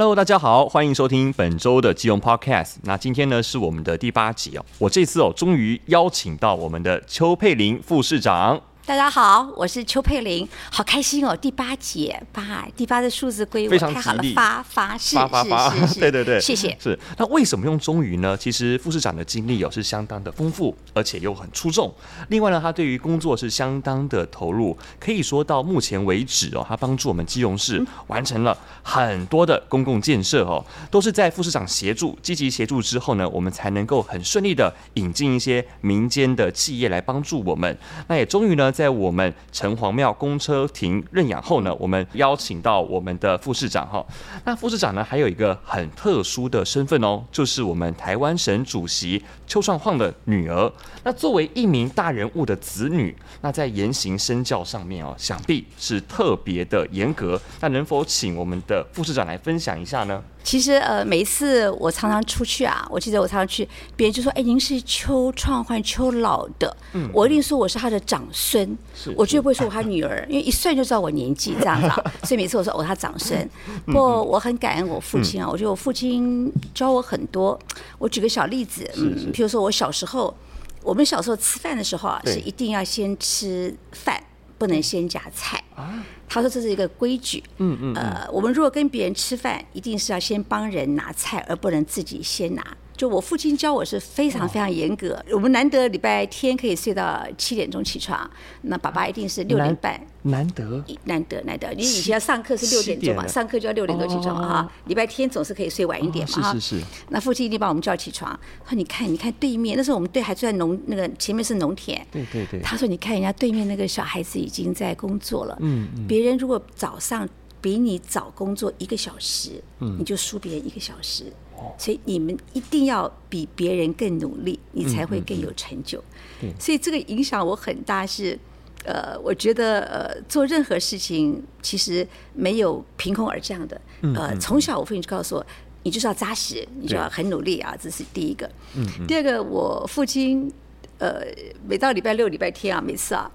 Hello， 大家好，欢迎收听本周的基隆 Podcast。那今天呢是我们的第8集哦。我这次终于邀请到我们的邱佩玲副市长。大家好，我是邱佩玲，好开心哦！第8集，第8的数字归我，非常吉利，发发是，对对对，谢谢。是，那为什么用终于呢？其实副市长的经历是相当的丰富，而且又很出众。另外呢，他对于工作是相当的投入，可以说到目前为止哦，他帮助我们基隆市完成了很多的公共建设哦，都是在副市长积极协助之后呢，我们才能够很顺利的引进一些民间的企业来帮助我们。那也终于呢。在我们城隍庙公车亭认养后呢，我们邀请到我们的副市长。那副市长呢，还有一个很特殊的身份哦，就是我们台湾省主席邱创晃的女儿。那作为一名大人物的子女，那在言行身教上面哦，想必是特别的严格。那能否请我们的副市长来分享一下呢？其实每一次我常常出去啊，我记得我常常去，别人就说：“哎，您是邱创焕邱老的。”我一定说我是他的长孙，我绝对不会说我他女儿，因为一算就知道我年纪这样子。所以每次我说他长孙。不过我很感恩我父亲啊，我觉得我父亲教我很多。我举个小例子，譬如说我小时候，我们小时候吃饭的时候啊，是一定要先吃饭，不能先夹菜。他说这是一个规矩，我们如果跟别人吃饭，一定是要先帮人拿菜，而不能自己先拿。就我父亲教我是非常非常严格，我们难得礼拜天可以睡到7点钟起床，那爸爸一定是6点半，难得，你以前要上课是6点钟嘛，上课就要6点多起床啊，礼拜天总是可以睡晚一点嘛，是。那父亲一定把我们叫起床，说你看对面，那时候我们队还住在那个前面是农田，对，他说你看人家对面那个小孩子已经在工作了，别人如果早上比你早工作1个小时，你就输别人1个小时。所以你们一定要比别人更努力，你才会更有成就。所以这个影响我很大是，我觉得做任何事情其实没有凭空而降的。从小我父亲就告诉我，你就是要扎实，你就要很努力啊，这是第一个。第二个，我父亲每到礼拜六、礼拜天啊，每次啊。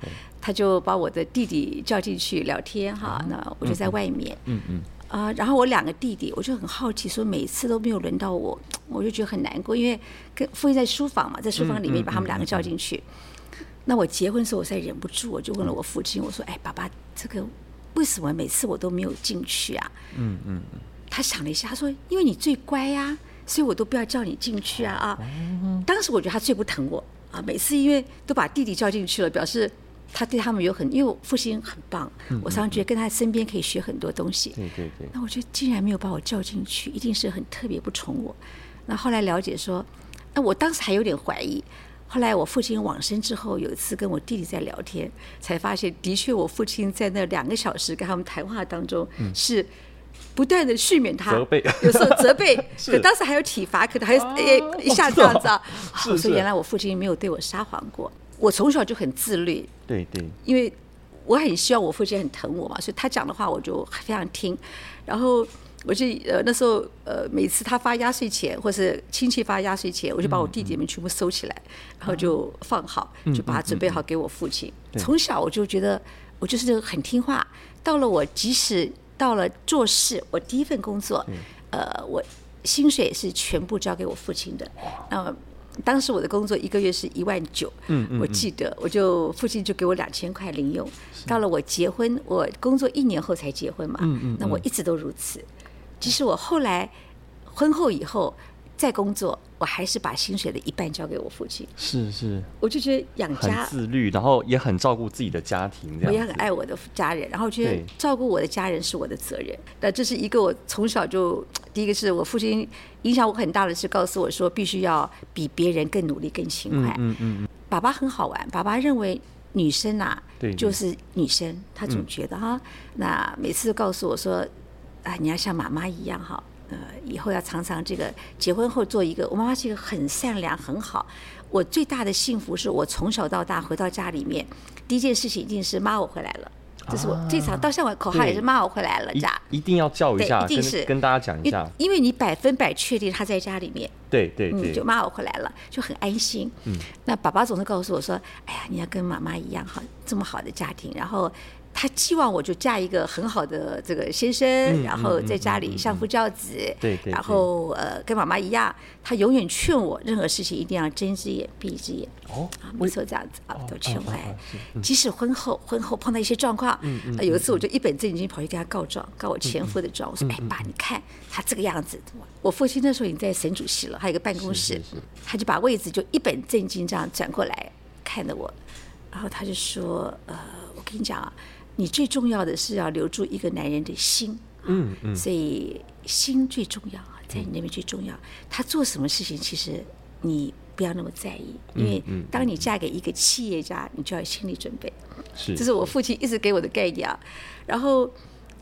他就把我的弟弟叫进去聊天哈，那我就在外面，然后我2个弟弟，我就很好奇，说每次都没有轮到我，我就觉得很难过，因为跟父亲在书房嘛，在书房里面把他们2个叫进去。那我结婚的时候，我才忍不住，我就问了我父亲，我说：“哎，爸爸，这个为什么每次我都没有进去啊？”他想了一下，他说：“因为你最乖呀，所以我都不要叫你进去啊啊。”当时我觉得他最不疼我啊，每次因为都把弟弟叫进去了，表示。他对他们有很，因为我父亲很棒，我常常觉得跟他身边可以学很多东西。对。那我觉得竟然没有把我叫进去，一定是很特别不宠我。那后来了解说，那我当时还有点怀疑。后来我父亲往生之后，有一次跟我弟弟在聊天，才发现的确我父亲在那2个小时跟他们谈话当中是。不断的训勉他，有时候责备，可当时还有体罚，可能还一下这样子啊。我说原来我父亲没有对我撒谎过。我从小就很自律，对，因为我很希望我父亲很疼我嘛，所以他讲的话我就非常听。然后我就那时候每次他发压岁钱或是亲戚发压岁钱，我就把我弟弟们全部收起来，然后就放好，就把它准备好给我父亲。从小我就觉得我就是很听话，到了我即使。到了做事，我第一份工作，我薪水是全部交给我父亲的。那当时我的工作1个月是19000，我记得，我就父亲就给我2000块零用。到了我结婚，我工作1年后才结婚嘛，那我一直都如此。即使我后来婚后以后再工作，我还是把薪水的1半交给我父亲。是，我就觉得养家很自律，然后也很照顾自己的家庭，我也很爱我的家人，然后觉得照顾我的家人是我的责任。那这是一个我从小就，第一个是我父亲影响我很大的是告诉我说，必须要比别人更努力、更勤快。爸爸很好玩，爸爸认为女生啊，就是女生，他总觉得哈，那每次告诉我说，啊，你要像妈妈一样哈。以后要常常这个结婚后做一个，我妈妈是一个很善良很好。我最大的幸福是我从小到大回到家里面，第一件事情一定是妈我回来了，这是我最常到现在我口号也是妈我回来了家，一定要叫一下，一定是 跟大家讲一下，因为你100%确定她在家里面。对，就妈我回来了，就很安心。那爸爸总是告诉我说，哎呀，你要跟妈妈一样好，这么好的家庭，然后他期望我就嫁一个很好的这个先生，然后在家里相夫教子，对，然后跟妈妈一样，他永远劝我任何事情一定要睁只眼闭只眼，没错，这样子都劝我。即使婚后碰到一些状况，有一次我就一本正经跑去跟他告状，告我前夫的状，我说哎爸，你看他这个样子，我父亲那时候已经在省主席了，还有一个办公室，他就把位置就一本正经这样转过来看着我，然后他就说我跟你讲啊，你最重要的是要留住一个男人的心，所以心最重要，在你那边最重要。他做什么事情，其实你不要那么在意，因为当你嫁给一个企业家，你就要有心理准备。这是我父亲一直给我的概念啊。然后，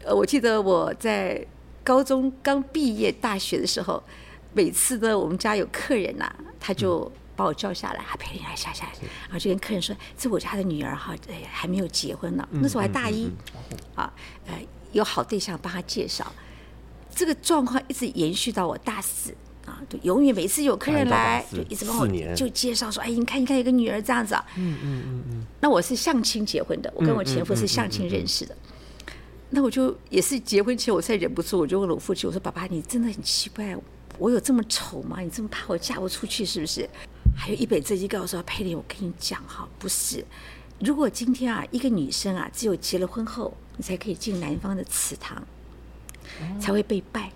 我记得我在高中刚毕业大学的时候，每次呢，我们家有客人呐，他就把我叫下来，陪人家下来，然后就跟客人说：“这我家的女儿哈，还没有结婚呢，那时候还大一，有好对象帮她介绍。”这个状况一直延续到我大四啊，就永远每次有客人来，就一直帮我就介绍说：“哎，你看有个女儿这样子啊。”那我是相亲结婚的，我跟我前夫是相亲认识的。那我就也是结婚前，我才忍不住，我就问了我父亲，我说：“爸爸，你真的很奇怪，我有这么丑吗？你这么怕我嫁不出去是不是？”还有一本正经告诉我，佩玲，我跟你讲哈，不是，如果今天啊，一个女生啊，只有结了婚后，你才可以进男方的祠堂，才会被拜。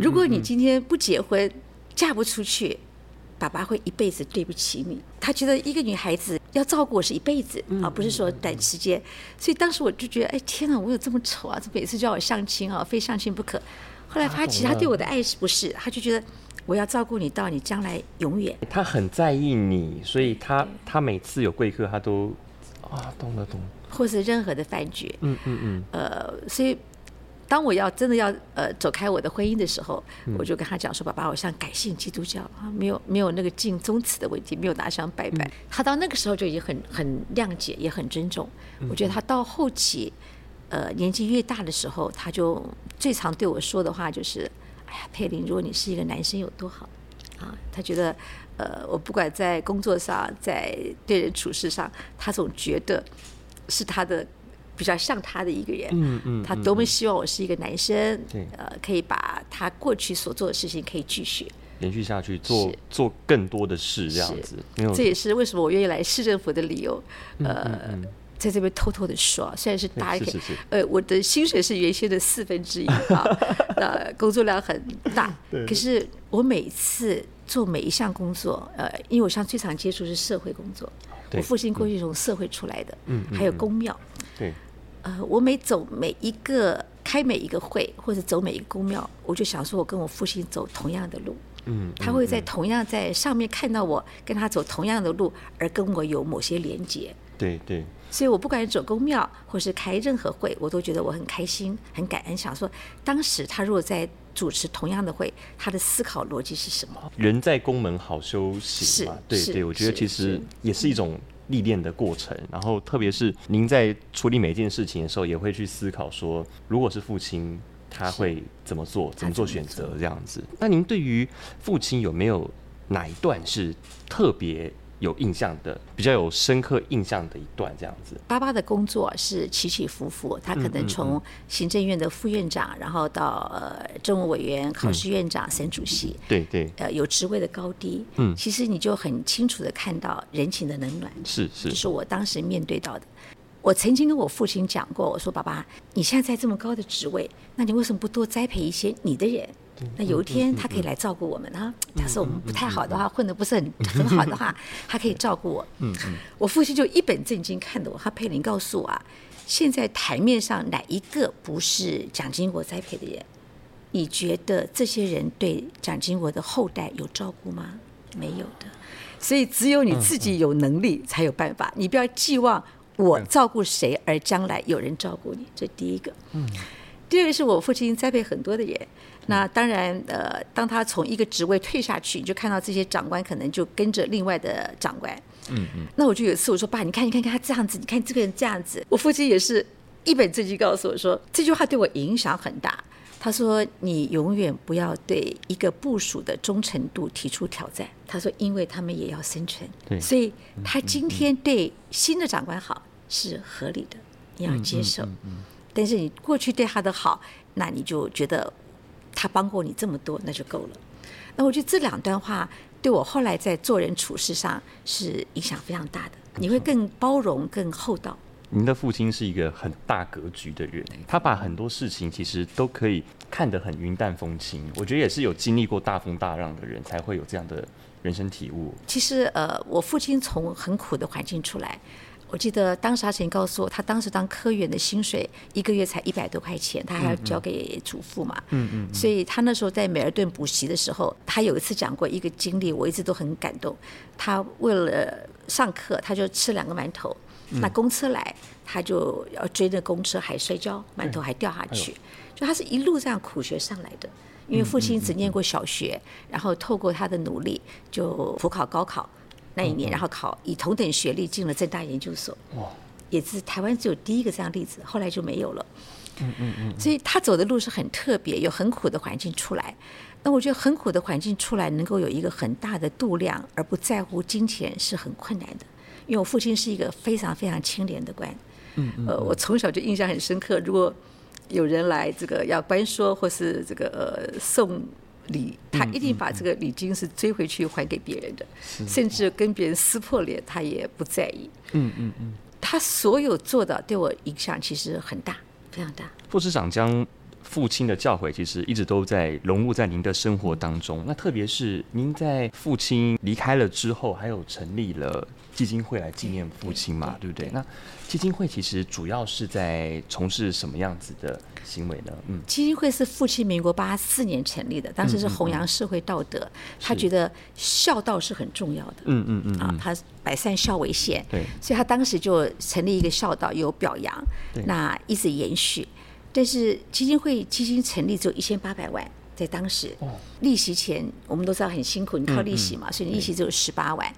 如果你今天不结婚，嫁不出去，爸爸会一辈子对不起你。他觉得一个女孩子要照顾我是一辈子啊，不是说短时间。所以当时我就觉得，哎，天哪，我有这么丑啊？每次叫我相亲啊，非相亲不可。后来他其实他对我的爱是不是？他就觉得。我要照顾你到你将来永远。他很在意你，所以他每次有贵客，他都懂了。或是任何的饭局，所以当我要真的要走开我的婚姻的时候，我就跟他讲说：“爸爸，我想改信基督教，没有那个进宗祠的问题，没有拿香拜拜。”他到那个时候就已经很谅解，也很尊重。我觉得他到后期，年纪越大的时候，他就最常对我说的话就是。哎呀，佩玲，如果你是一个男生有多好啊！他觉得，我不管在工作上，在对人处事上，他总觉得是他的比较像他的一个人。他多么希望我是一个男生，可以把他过去所做的事情可以继续延续下去，做更多的事，这样子。这也是为什么我愿意来市政府的理由。在这边偷偷的说，虽然是大一点，我的薪水是原先的1/4啊，那工作量很大，可是我每次做每一项工作，因为我像最常接触是社会工作，我父亲过去从社会出来的，还有公庙，我每一个会或者走每一个公庙，我就想说我跟我父亲走同样的路。他会在同样在上面看到我跟他走同样的路，而跟我有某些连结。对，所以我不管走公庙或是开任何会，我都觉得我很开心、很感恩，想说当时他如果在主持同样的会，他的思考逻辑是什么？人在公门好修行嘛，对，我觉得其实也是一种历练的过程。然后特别是您在处理每件事情的时候，也会去思考说，如果是父亲。他会怎么做？怎么做选择？这样子。那您对于父亲有没有哪一段是特别有印象的、比较有深刻印象的一段这样子？爸爸的工作是起起伏伏，他可能从行政院的副院长，然后到政务委员、考试院长、省主席，对，有职位的高低，其实你就很清楚的看到人情的冷暖，是，就是我当时面对到的。我曾经跟我父亲讲过，我说：“爸爸，你现在在这么高的职位，那你为什么不多栽培一些你的人？那有一天他可以来照顾我们啊。假设我们不太好的话，混得不是很好的话，他可以照顾我。”我父亲就一本正经看着我，他佩玲告诉我啊，现在台面上哪一个不是蒋经国栽培的人？你觉得这些人对蒋经国的后代有照顾吗？没有的。所以只有你自己有能力才有办法，你不要寄望。我照顾谁，而将来有人照顾你，这第一个。第二个是我父亲栽培很多的人，那当然，当他从一个职位退下去，你就看到这些长官可能就跟着另外的长官。那我就有一次我说：“爸，你看他这样子，你看这个人这样子。”我父亲也是一本正经告诉我说，这句话对我影响很大。他说：“你永远不要对一个部属的忠诚度提出挑战。”他说：“因为他们也要生存，所以他今天对新的长官好是合理的，你要接受。但是你过去对他的好，那你就觉得他帮过你这么多，那就够了。那我觉得这两段话对我后来在做人处事上是影响非常大的，你会更包容更厚道。您的父亲是一个很大格局的人，他把很多事情其实都可以看得很云淡风轻，我觉得也是有经历过大风大浪的人才会有这样的人生体悟。其实我父亲从很苦的环境出来，我记得当时他曾经告诉我，他当时当科员的薪水一个月才100多块钱，他还要交给祖父嘛。所以他那时候在美尔顿补习的时候，他有一次讲过一个经历，我一直都很感动。他为了上课，他就吃2个馒头，那公车来，他就要追那公车，还摔跤，馒头还掉下去。就他是一路这样苦学上来的，因为父亲只念过小学，然后透过他的努力就普考高考。那一年，然后考以同等学历进了政大研究所，也是台湾只有第一个这样例子，后来就没有了。所以他走的路是很特别，有很苦的环境出来。那我觉得很苦的环境出来，能够有一个很大的度量，而不在乎金钱是很困难的。因为我父亲是一个非常非常清廉的官，我从小就印象很深刻。如果有人来这个要官说或是这个送礼，他一定把这个礼金是追回去还给别人的，甚至跟别人撕破脸他也不在意。他所有做的对我影响其实很大，非常大。副市长将父亲的教誨其实一直都在融入在您的生活当中，那特别是您在父亲离开了之后，还有成立了基金会来纪念父亲嘛，对不对？那基金会其实主要是在从事什么样子的行为呢？基金会是父亲民国1984年成立的，当时是弘扬社会道德，他觉得孝道是很重要的。他百善孝为先，所以他当时就成立一个孝道，有表扬，那一直延续。但是基金会基金成立只有1800万，在当时利息钱我们都知道很辛苦，你靠利息嘛，所以利息只有18万，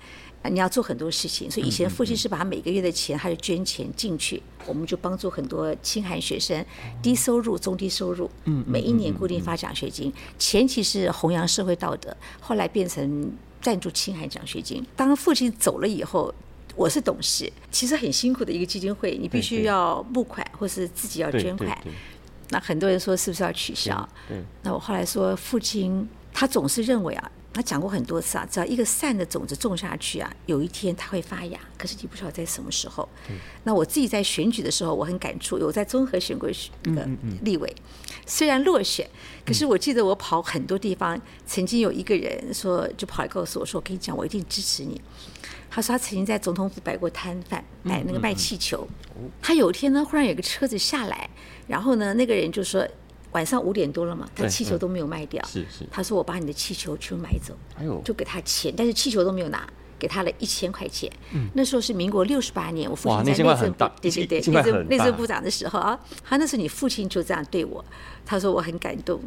你要做很多事情。所以以前父亲是把每个月的钱他就捐钱进去，我们就帮助很多清寒学生、低收入、中低收入，每一年固定发奖学金。前期是弘扬社会道德，后来变成赞助清寒奖学金。当父亲走了以后，我是董事，其实很辛苦的一个基金会，你必须要募款或是自己要捐款。那很多人说是不是要取消？那我后来说，父亲他总是认为啊，他讲过很多次啊，只要一个善的种子种下去啊，有一天它会发芽，可是你不晓得在什么时候。那我自己在选举的时候，我很感触，我在综合选过那个立委，虽然落选，可是我记得我跑很多地方，曾经有一个人说，就跑来告诉我说，我跟你讲，我一定支持你。他说他曾经在总统府摆过摊贩，摆那个卖气球。他有一天呢，忽然有个车子下来，然后呢，那个人就说晚上5点多了嘛，他气球都没有卖掉。他说我把你的气球全买走，就给他钱，但是气球都没有拿，给他了1000块钱。那时候是民国68年，我父亲在内政部长的时候啊，他那时候你父亲就这样对我，他说我很感动，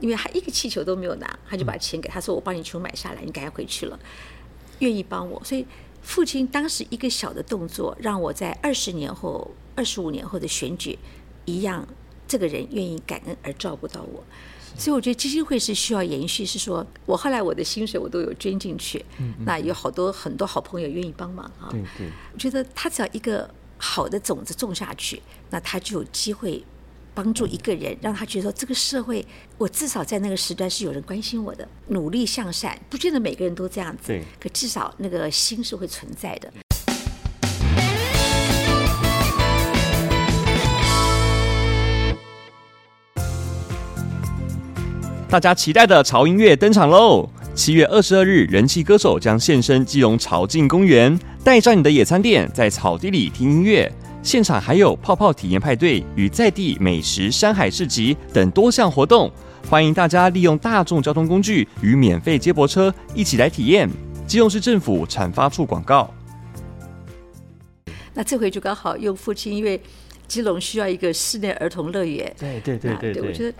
因为他一个气球都没有拿，他就把钱给他说我帮你全买下来，你赶快回去了，愿意帮我。所以父亲当时一个小的动作，让我在20年后、25年后的选举一样，这个人愿意感恩而照顾到我。所以我觉得基金会是需要延续，是说我后来我的薪水我都有捐进去，那有很多好朋友愿意帮忙啊。我觉得他只要一个好的种子种下去，那他就有机会帮助一个人，让他觉得这个社会，我至少在那个时段是有人关心我的，努力向善，不见得每个人都这样子，可至少那个心是会存在的。大家期待的潮音乐登场喽！7月22日，人气歌手将现身基隆潮境公园，带上你的野餐垫，在草地里听音乐。现场还有泡泡体验派对与在地美食、山海市集等多项活动，欢迎大家利用大众交通工具与免费接驳车一起来体验。基隆市政府产发处广告。那这回就刚好用父亲，因为基隆需要一个室内儿童乐园。对，我觉得。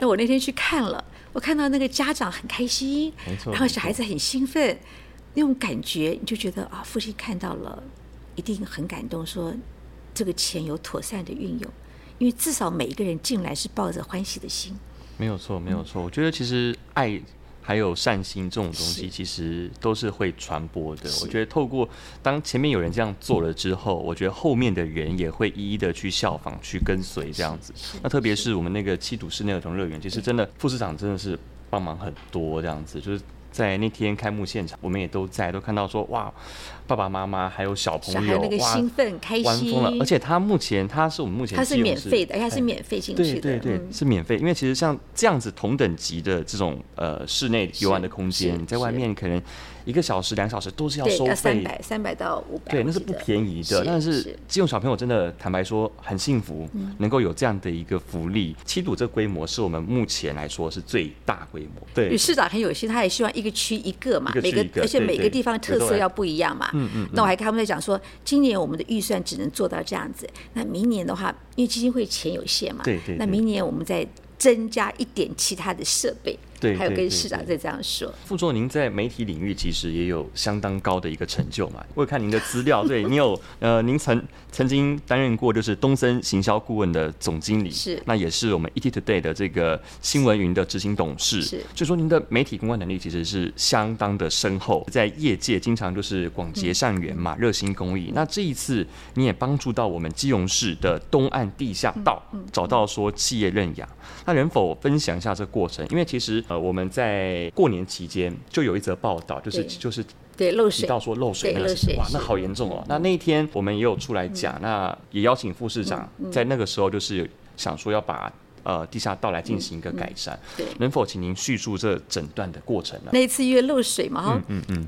那我那天去看了，我看到那个家长很开心，然后小孩子很兴奋，那种感觉你就觉得啊，父亲看到了一定很感动，说这个钱有妥善的运用，因为至少每一个人进来是抱着欢喜的心。没有错，我觉得其实爱还有善心这种东西其实都是会传播的。我觉得透过当前面有人这样做了之后，我觉得后面的人也会一一的去效仿去跟随这样子。那特别是我们那个七堵室内儿童乐园，其实真的副市长真的是帮忙很多这样子，就是在那天开幕现场我们也都在，都看到说哇爸爸妈妈还有小朋友小孩那个兴奋开心了，而且他目前他是我们目前他是免费的，而且他是免费进去的，对对对，是免费，因为其实像这样子同等级的这种室内游玩的空间，你在外面可能1个小时2小时都是要收费，300到500，对，那是不便宜的。但是基隆小朋友真的坦白说很幸福，能够有这样的一个福利。七堵这规模是我们目前来说是最大规模。对，市长很有心，他也希望一个区一个嘛，而且每个地方特色要不一样嘛。那我还跟他们在讲说，今年我们的预算只能做到这样子，那明年的话，因为基金会钱有限嘛，对，那明年我们再增加一点其他的设备。对，还有跟市长在这样说。副座，您在媒体领域其实也有相当高的一个成就嘛？我有看您的资料，对，您有您曾经担任过就是东森行销顾问的总经理，是，那也是我们 ET Today 的这个新闻云的执行董事，是，所以说您的媒体公关能力其实是相当的深厚，在业界经常就是广结善缘嘛，热心公益。那这一次你也帮助到我们基隆市的东岸地下道找到说企业认养，那能否分享一下这过程？因为其实我们在过年期间就有一则报道，就是对漏水，提到说漏水那个事情，哇，那好严重哦。那一天我们也有出来讲，那也邀请副市长在那个时候就是想说要把地下道来进行一个改善，能否请您叙述这整段的过程呢？那一次因为漏水嘛，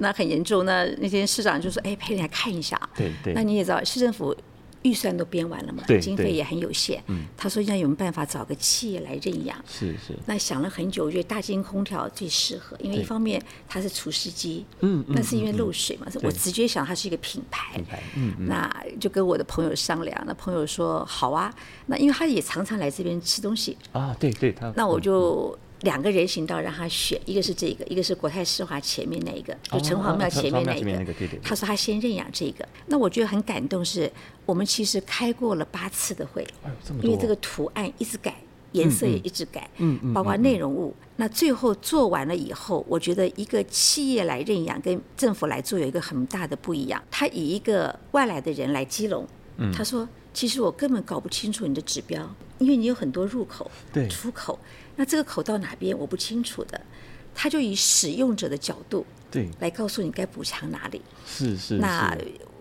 那很严重，那天市长就说，哎，陪你来看一下。对，那你也知道市政府预算都编完了嘛，经费也很有限。他说要有办法找个企业来认养。是。那想了很久，我觉得大金空调最适合，因为一方面它是除湿机，那是因为漏水嘛，我直觉想它是一个品牌。那就跟我的朋友商量，那朋友说好啊，那因为他也常常来这边吃东西啊，对他。那我就2个人行道让他选，一个是这个，一个是国泰世华前面那一个，就城隍庙前面那一个。他说他先认养这个，那我觉得很感动是，我们其实开过了8次的会，因为这个图案一直改，颜色也一直改，包括内容物。那最后做完了以后，我觉得一个企业来认养跟政府来做有一个很大的不一样。他以一个外来的人来基隆，他说其实我根本搞不清楚你的指标，因为你有很多入口、出口，那这个口到哪边我不清楚的，他就以使用者的角度来告诉你该补偿哪里。是。那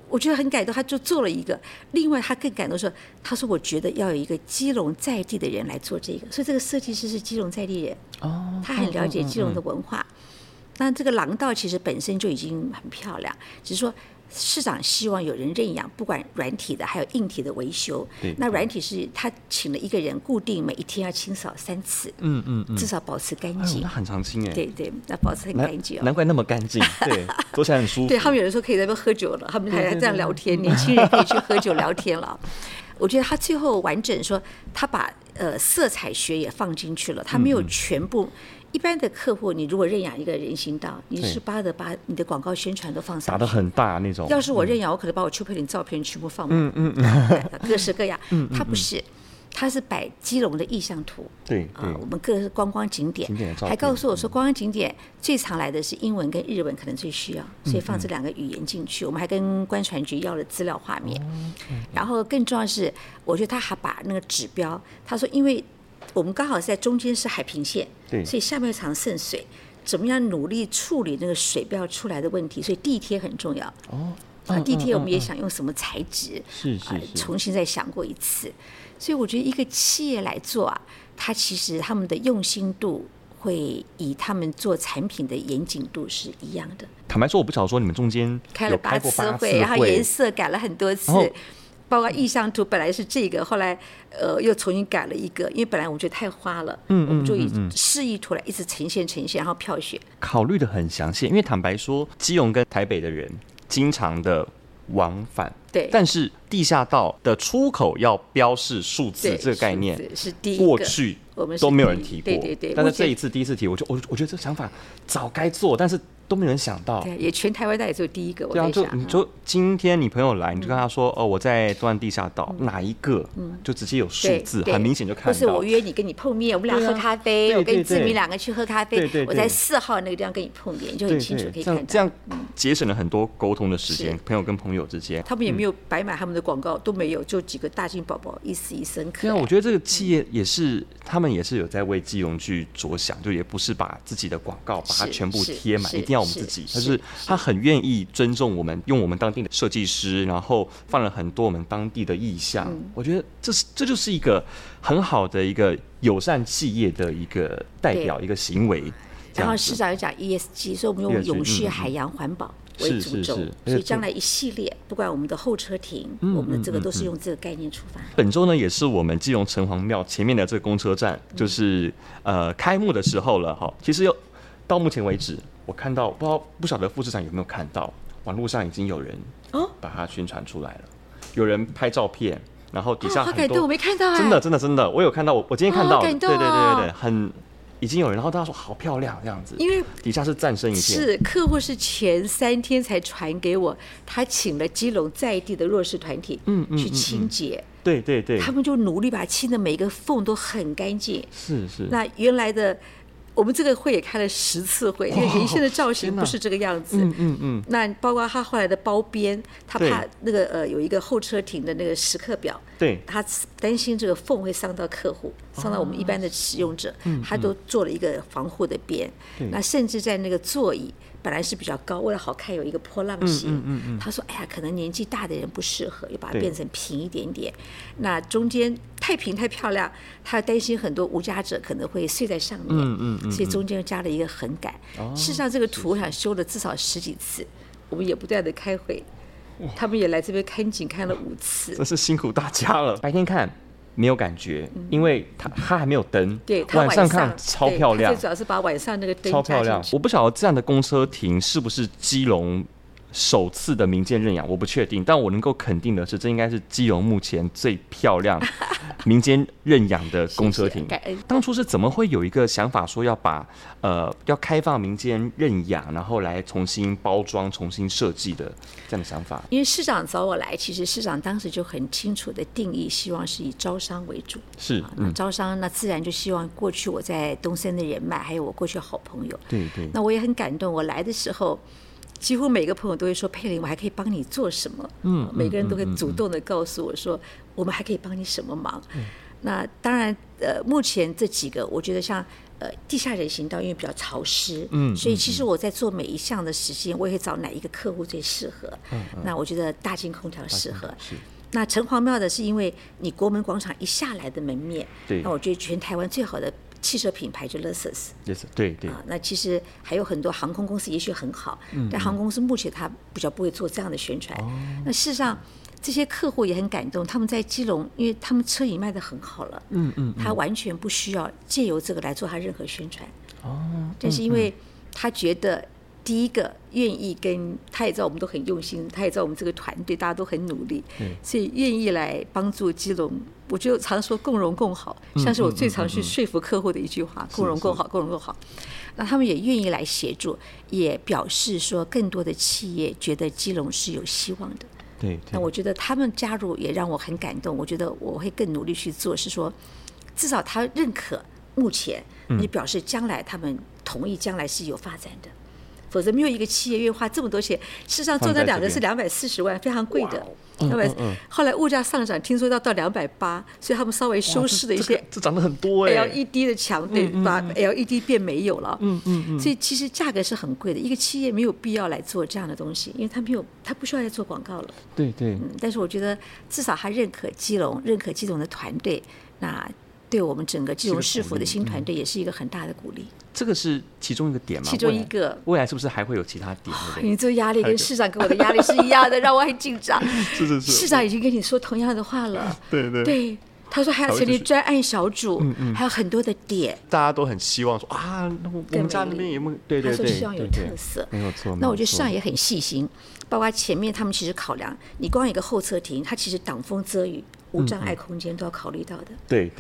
我觉得很感动，他就做了一个。另外他更感动说，他说我觉得要有一个基隆在地的人来做这个，所以这个设计师是基隆在地人，他很了解基隆的文化。那这个廊道其实本身就已经很漂亮，只是说市长希望有人认养，不管软体的还有硬体的维修。那软体是他请了一个人固定每一天要清扫3次，至少保持干净。那很常清耶。对，那保持很干净。难怪那么干净，对，坐起来很舒服。对，他们有人说可以在那边喝酒了，他们还这样聊天，年轻人可以去喝酒聊天了。我觉得他最后完整说，他把色彩学也放进去了，他没有全部。一般的客户，你如果认养一个人行道，你是把你的广告宣传都放上去，打得很大那种。要是我认养，我可能把我邱佩玲照片全部放满，各式各样。他不是，他是摆基隆的意向图，对，我们各观光景点，还告诉我说，观光景点最常来的是英文跟日文，可能最需要，所以放这2个语言进去。我们还跟观传局要了资料画面，然后更重要的是，我觉得他还把那个指标，他说因为。我们刚好在中间是海平线，所以下面常渗水，怎么样努力处理那个水不要出来的问题，所以地贴很重要。地贴我们也想用什么材质，重新再想过一次。所以我觉得一个企业来做啊，它其实他们的用心度会以他们做产品的严谨度是一样的。坦白说，我不晓得说你们中间有开过8次会，然后颜色改了很多次。包括意向图本来是这个，后来又重新改了一个，因为本来我们觉得太花了，我们就以示意图来一直呈现，然后票选。考虑的很详细，因为坦白说，基隆跟台北的人经常的往返，但是地下道的出口要标示数字这个概念是第一个，过去都没有人提过，但是这一次第一次提，我觉得这个想法早该做，但是都没有人想到，对，也全台湾大概只有第一个。我在想，你说今天你朋友来，你就跟他说，哦，我在东岸地下道哪一个，就直接有数字，很明显就看到。或是我约你跟你碰面，我们俩喝咖啡，我跟志明两个去喝咖啡，我在4号那个地方跟你碰面，你就很清楚可以看到。这样节省了很多沟通的时间，朋友跟朋友之间。他们也没有白买他们的广告，都没有，就几个大金宝宝一死一生可爱。我觉得这个企业也是，他们也是有在为基隆去着想，就也不是把自己的广告把它全部贴满。要我们自己，但是他很愿意尊重我们，用我们当地的设计师，然后放了很多我们当地的意象。我觉得这就是一个很好的一个友善企业的一个代表，一个行为。然后市长又讲 ESG， 所以我们用永续、海洋、环保为主轴，所以将来一系列，不管我们的候车亭，我们的这个都是用这个概念出发。本周呢，也是我们基隆城隍庙前面的这个公车站，就是开幕的时候了哈。其实到目前为止。我看到不晓得副市长有没有看到，网络上已经有人把它宣传出来了，有人拍照片，然后底下很多，好感动，我没看到哎，真的，我有看到，我今天看到，对，很已经有人，然后大家说好漂亮这样子，因为底下是战胜一片，是客户是前3天才传给我，他请了基隆在地的弱势团体去清洁。对，他们就努力把它清的每一个缝都很干净，是。那原来的。我们这个会也开了10次会，因为人性的造型不是这个样子。那包括他后来的包边，他怕那个有一个候车亭的那个时刻表，对，他担心这个缝会伤到客户，伤到我们一般的使用者，他都做了一个防护的边。那甚至在那个座椅本来是比较高，为了好看有一个波浪形。他说：“哎呀，可能年纪大的人不适合，又把它变成平一点点。那中间太平太漂亮，他担心很多无家者可能会睡在上面。所以中间又加了一个横杆。事实上，这个图我想修了至少10几次，我们也不断的开会，他们也来这边看景看了5次，真是辛苦大家了。白天看。”没有感觉，因为它还没有灯。对，晚上看超漂亮。最主要是把晚上那个灯加进去。超漂亮。我不晓得这样的公车亭是不是基隆首次的民间认养，我不确定。但我能够肯定的是，这应该是基隆目前最漂亮民间认养的公车亭。当初是怎么会有一个想法说要把要开放民间认养，然后来重新包装、重新设计的这样的想法？因为市长找我来，其实市长当时就很清楚的定义，希望是以招商为主。是，招商那自然就希望过去我在东森的人脉，还有我过去的好朋友。对。那我也很感动，我来的时候。几乎每个朋友都会说佩玲，我还可以帮你做什么？每个人都会主动的告诉我说，我们还可以帮你什么忙？那当然，目前这几个，我觉得像地下人行道，因为比较潮湿，所以其实我在做每一项的时间，我也会找哪一个客户最适合。那我觉得大金空调适合。那城隍庙的是因为你国门广场一下来的门面，那我觉得全台湾最好的。汽车品牌就 Lexus， 对啊，那其实还有很多航空公司也许很好，但航空公司目前它比较不会做这样的宣传。那事实上这些客户也很感动，他们在基隆，因为他们车已卖得很好了，他完全不需要借由这个来做他任何宣传。但是因为他觉得第一个愿意跟，他也知道我们都很用心，他也知道我们这个团队大家都很努力，所以愿意来帮助基隆。我就常说共荣共好，像是我最常去说服客户的一句话：共荣共好，共荣共好。那他们也愿意来协助，也表示说更多的企业觉得基隆是有希望的。对。那我觉得他们加入也让我很感动，我觉得我会更努力去做，是说至少他认可目前，也表示将来他们同意将来是有发展的。否则没有一个企业愿意花这么多钱。事实上，做那两个是240万，非常贵的。后来物价上涨，听说要到280，所以他们稍微修饰了一些。这涨了很多哎。LED 的墙，对，把 LED 变没有了。所以其实价格是很贵的，一个企业没有必要来做这样的东西，因为他不需要再做广告了。对。但是我觉得至少他认可基隆，认可基隆的团队，那对我们整个基隆市府的新团队也是一个很大的鼓励。这个是其中一个点吗？其中一个。未来是不是还会有其他点？你这压力跟市长给我的压力是一样的，让我很紧张。是。市长已经跟你说同样的话了。对。他说还要成立专案小组，还有很多的点。大家都很希望说啊，我们家那边有没有？对。他说希望有特色，没有错。那我觉得市长也很细心，包括前面他们其实考量，你光一个候车亭，它其实挡风遮雨、无障碍空间都要考虑到的。对。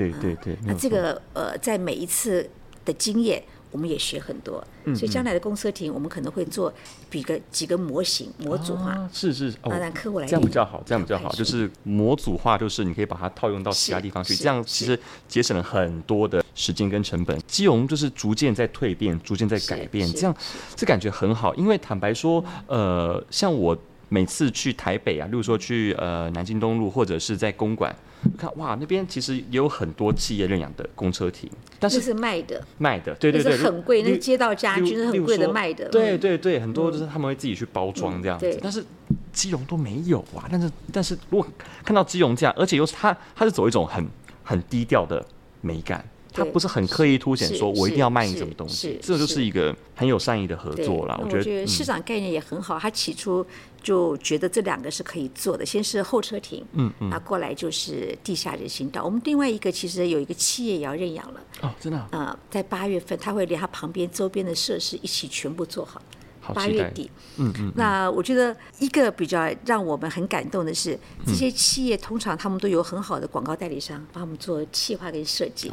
那这个在每一次的经验。我们也学很多，所以将来的公车亭我们可能会做几个模型模组化，啊、是、哦、让客户来这样比较好，就是模组化，就是你可以把它套用到其他地方去，这样其实节省了很多的时间跟成本。基隆就是逐渐在蜕变，逐渐在改变，这样这感觉很好。因为坦白说，像我每次去台北啊，例如说去南京东路或者是在公馆。看哇，那边其实也有很多企业认养的公车亭，但是卖的，对，很贵，那街道家具是很贵的卖的，对，很多就是他们会自己去包装这样子，但是基隆都没有啊。但是如果看到基隆这样，而且又是它是走一种很低调的美感。他不是很刻意凸显说我一定要卖你什么东西，这就是一个很有善意的合作啦。我觉得市场概念也很好，他起初就觉得这两个是可以做的，先是候车亭，那过来就是地下人行道。我们另外一个其实有一个企业也要认养了，哦，真的啊，在8月份他会连他旁边周边的设施一起全部做好，8月底，那我觉得一个比较让我们很感动的是，这些企业通常他们都有很好的广告代理商帮他们做企划跟设计。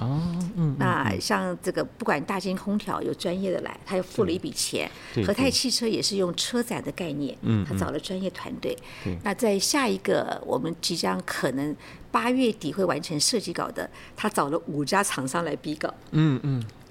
那像这个不管大金空调有专业的来，他又付了一笔钱。和泰汽车也是用车展的概念，他找了专业团队。那在下一个我们即将可能8月底会完成设计稿的，他找了5家厂商来比稿。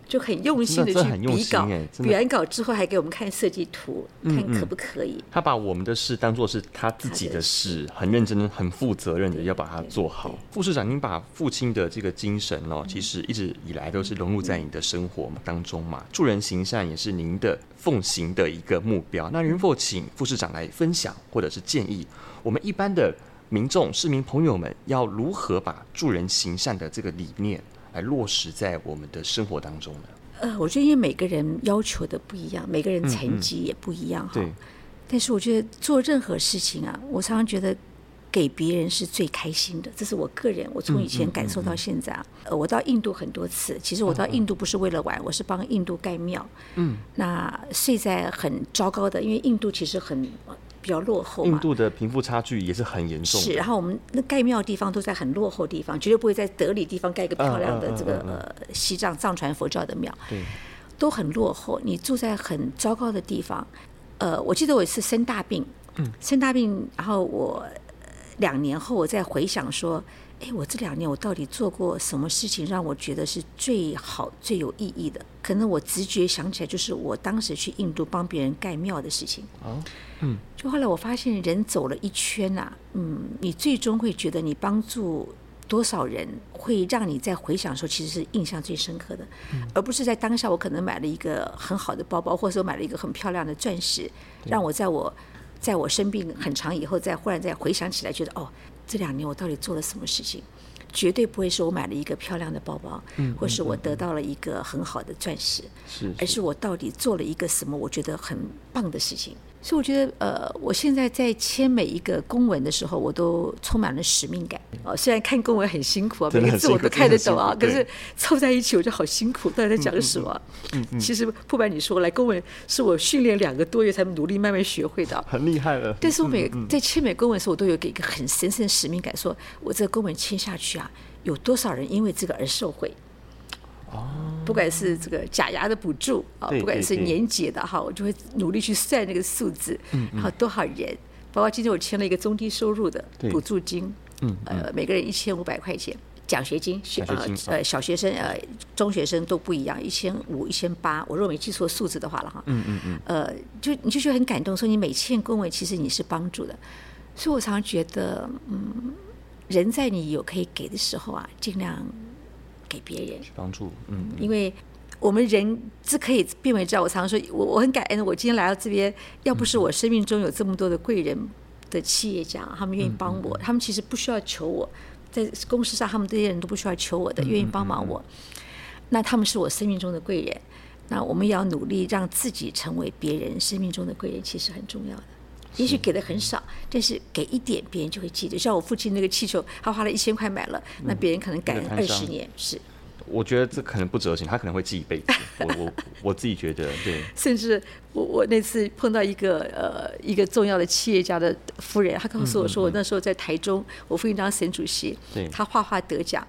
就很用心的去比稿，比完稿之后还给我们看设计图，看可不可以。他把我们的事当作是他自己的事，很认真、很负责任的要把它做好。副市长，您把父亲的这个精神哦，其实一直以来都是融入在你的生活当中嘛，助人行善也是您的奉行的一个目标。那能否请副市长来分享或者是建议我们一般的民众、市民朋友们要如何把助人行善的这个理念来落实在我们的生活当中呢？我觉得因为每个人要求的不一样，每个人成绩也不一样哈。但是我觉得做任何事情啊，我常常觉得给别人是最开心的，这是我个人，我从以前感受到现在啊。我到印度很多次，其实我到印度不是为了玩，我是帮印度盖庙。那睡在很糟糕的，因为印度其实比较落后嘛，印度的贫富差距也是很严重的。是，然后我们那盖庙的地方都在很落后的地方，绝对不会在德里地方盖一个漂亮的这个西藏藏传佛教的庙，都很落后。你住在很糟糕的地方，我记得我一次生大病，然后我2年后我再回想说，我这2年我到底做过什么事情让我觉得是最好、最有意义的？可能我直觉想起来就是我当时去印度帮别人盖庙的事情。就后来我发现人走了一圈啊，你最终会觉得你帮助多少人，会让你在回想的时候其实是印象最深刻的，而不是在当下我可能买了一个很好的包包，或者说买了一个很漂亮的钻石，让我在我生病很长以后再忽然再回想起来，觉得这2年我到底做了什么事情？绝对不会是我买了一个漂亮的包包，或是我得到了一个很好的钻石，而是我到底做了一个什么我觉得很棒的事情。所以我觉得，我现在在签每一个公文的时候，我都充满了使命感。虽然看公文很辛苦啊，每个字我都看得懂啊，可是凑在一起我就好辛苦，到底在讲什么？其实不瞒你说，来公文是我训练2个多月才努力慢慢学会的，很厉害了。但是我在签每公文的时候，我都有给一个很神圣的使命感，说我这个公文签下去啊，有多少人因为这个而受惠？不管是这个假牙的补助啊，不管是年节的哈，我就会努力去算那个数字，然后多少人，包括今天我签了一个中低收入的补助金，每个人1500块钱，奖学金，小学生中学生都不一样，1500、1800，我如果没记错数字的话了哈，你就觉得很感动，说你每签公文其实你是帮助的，所以我常常觉得，人在你有可以给的时候啊，尽量给别人去帮助，因为我们人是可以变为这样。我常说，我很感恩，我今天来到这边，要不是我生命中有这么多的贵人的企业家，他们愿意帮我，他们其实不需要求我，在公司上他们这些人都不需要求我的，愿意帮忙我，那他们是我生命中的贵人。那我们也要努力让自己成为别人生命中的贵人，其实很重要的。也许给的很少，但是给一点，别人就会记得。像我父亲那个气球，他花了1000块买了，那别人可能感恩20年。是，我觉得这可能不折损，他可能会记一辈子。我自己觉得，对。甚至我那次碰到一个重要的企业家的夫人，他告诉我说，我那时候在台中，我父亲当省主席，他画画得奖，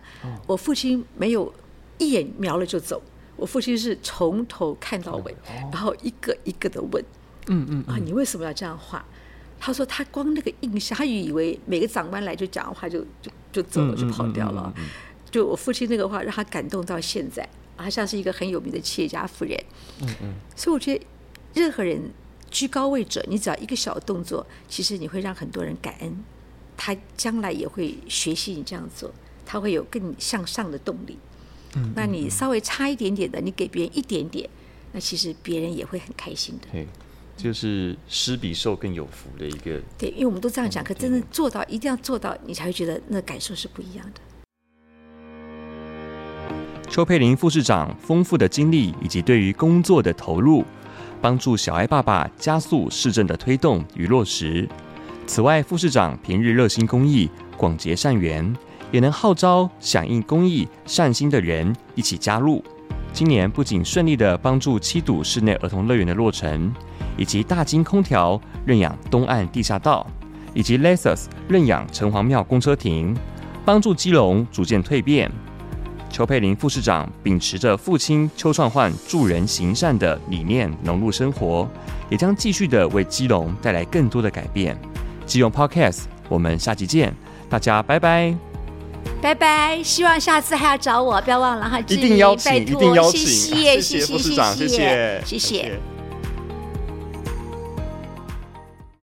我父亲没有一眼瞄了就走。我父亲是从头看到尾，然后一个一个的问，啊，你为什么要这样画？他说他光那个印象，他以为每个长官来就讲话就走了，就跑掉了。就我父亲那个话让他感动到现在，他像是一个很有名的企业家夫人。所以我觉得任何人居高位者，你只要一个小动作，其实你会让很多人感恩，他将来也会学习你这样做，他会有更向上的动力。那你稍微差一点点的，你给别人一点点，那其实别人也会很开心的。就是施比受更有福的一个，对，因为我们都这样讲，可真的做到，一定要做到，你才会觉得那感受是不一样的。邱佩玲副市长丰富的经历以及对于工作的投入，帮助小爱爸爸加速市政的推动与落实。此外，副市长平日热心公益，广结善缘，也能号召响应公益善心的人一起加入。今年不仅顺利地帮助七堵室内儿童乐园的落成，以及大金空调认养东岸地下道，以及 Lexus 认养城隍庙公车亭，帮助基隆逐渐蜕变。邱佩玲副市长秉持着父亲邱创焕助人行善的理念融入生活，也将继续的为基隆带来更多的改变。基隆 Podcast， 我们下集见，大家拜拜。拜拜，希望下次还要找我，不要忘了哈，一定邀请，一定邀请，谢谢副市长，谢谢，谢谢。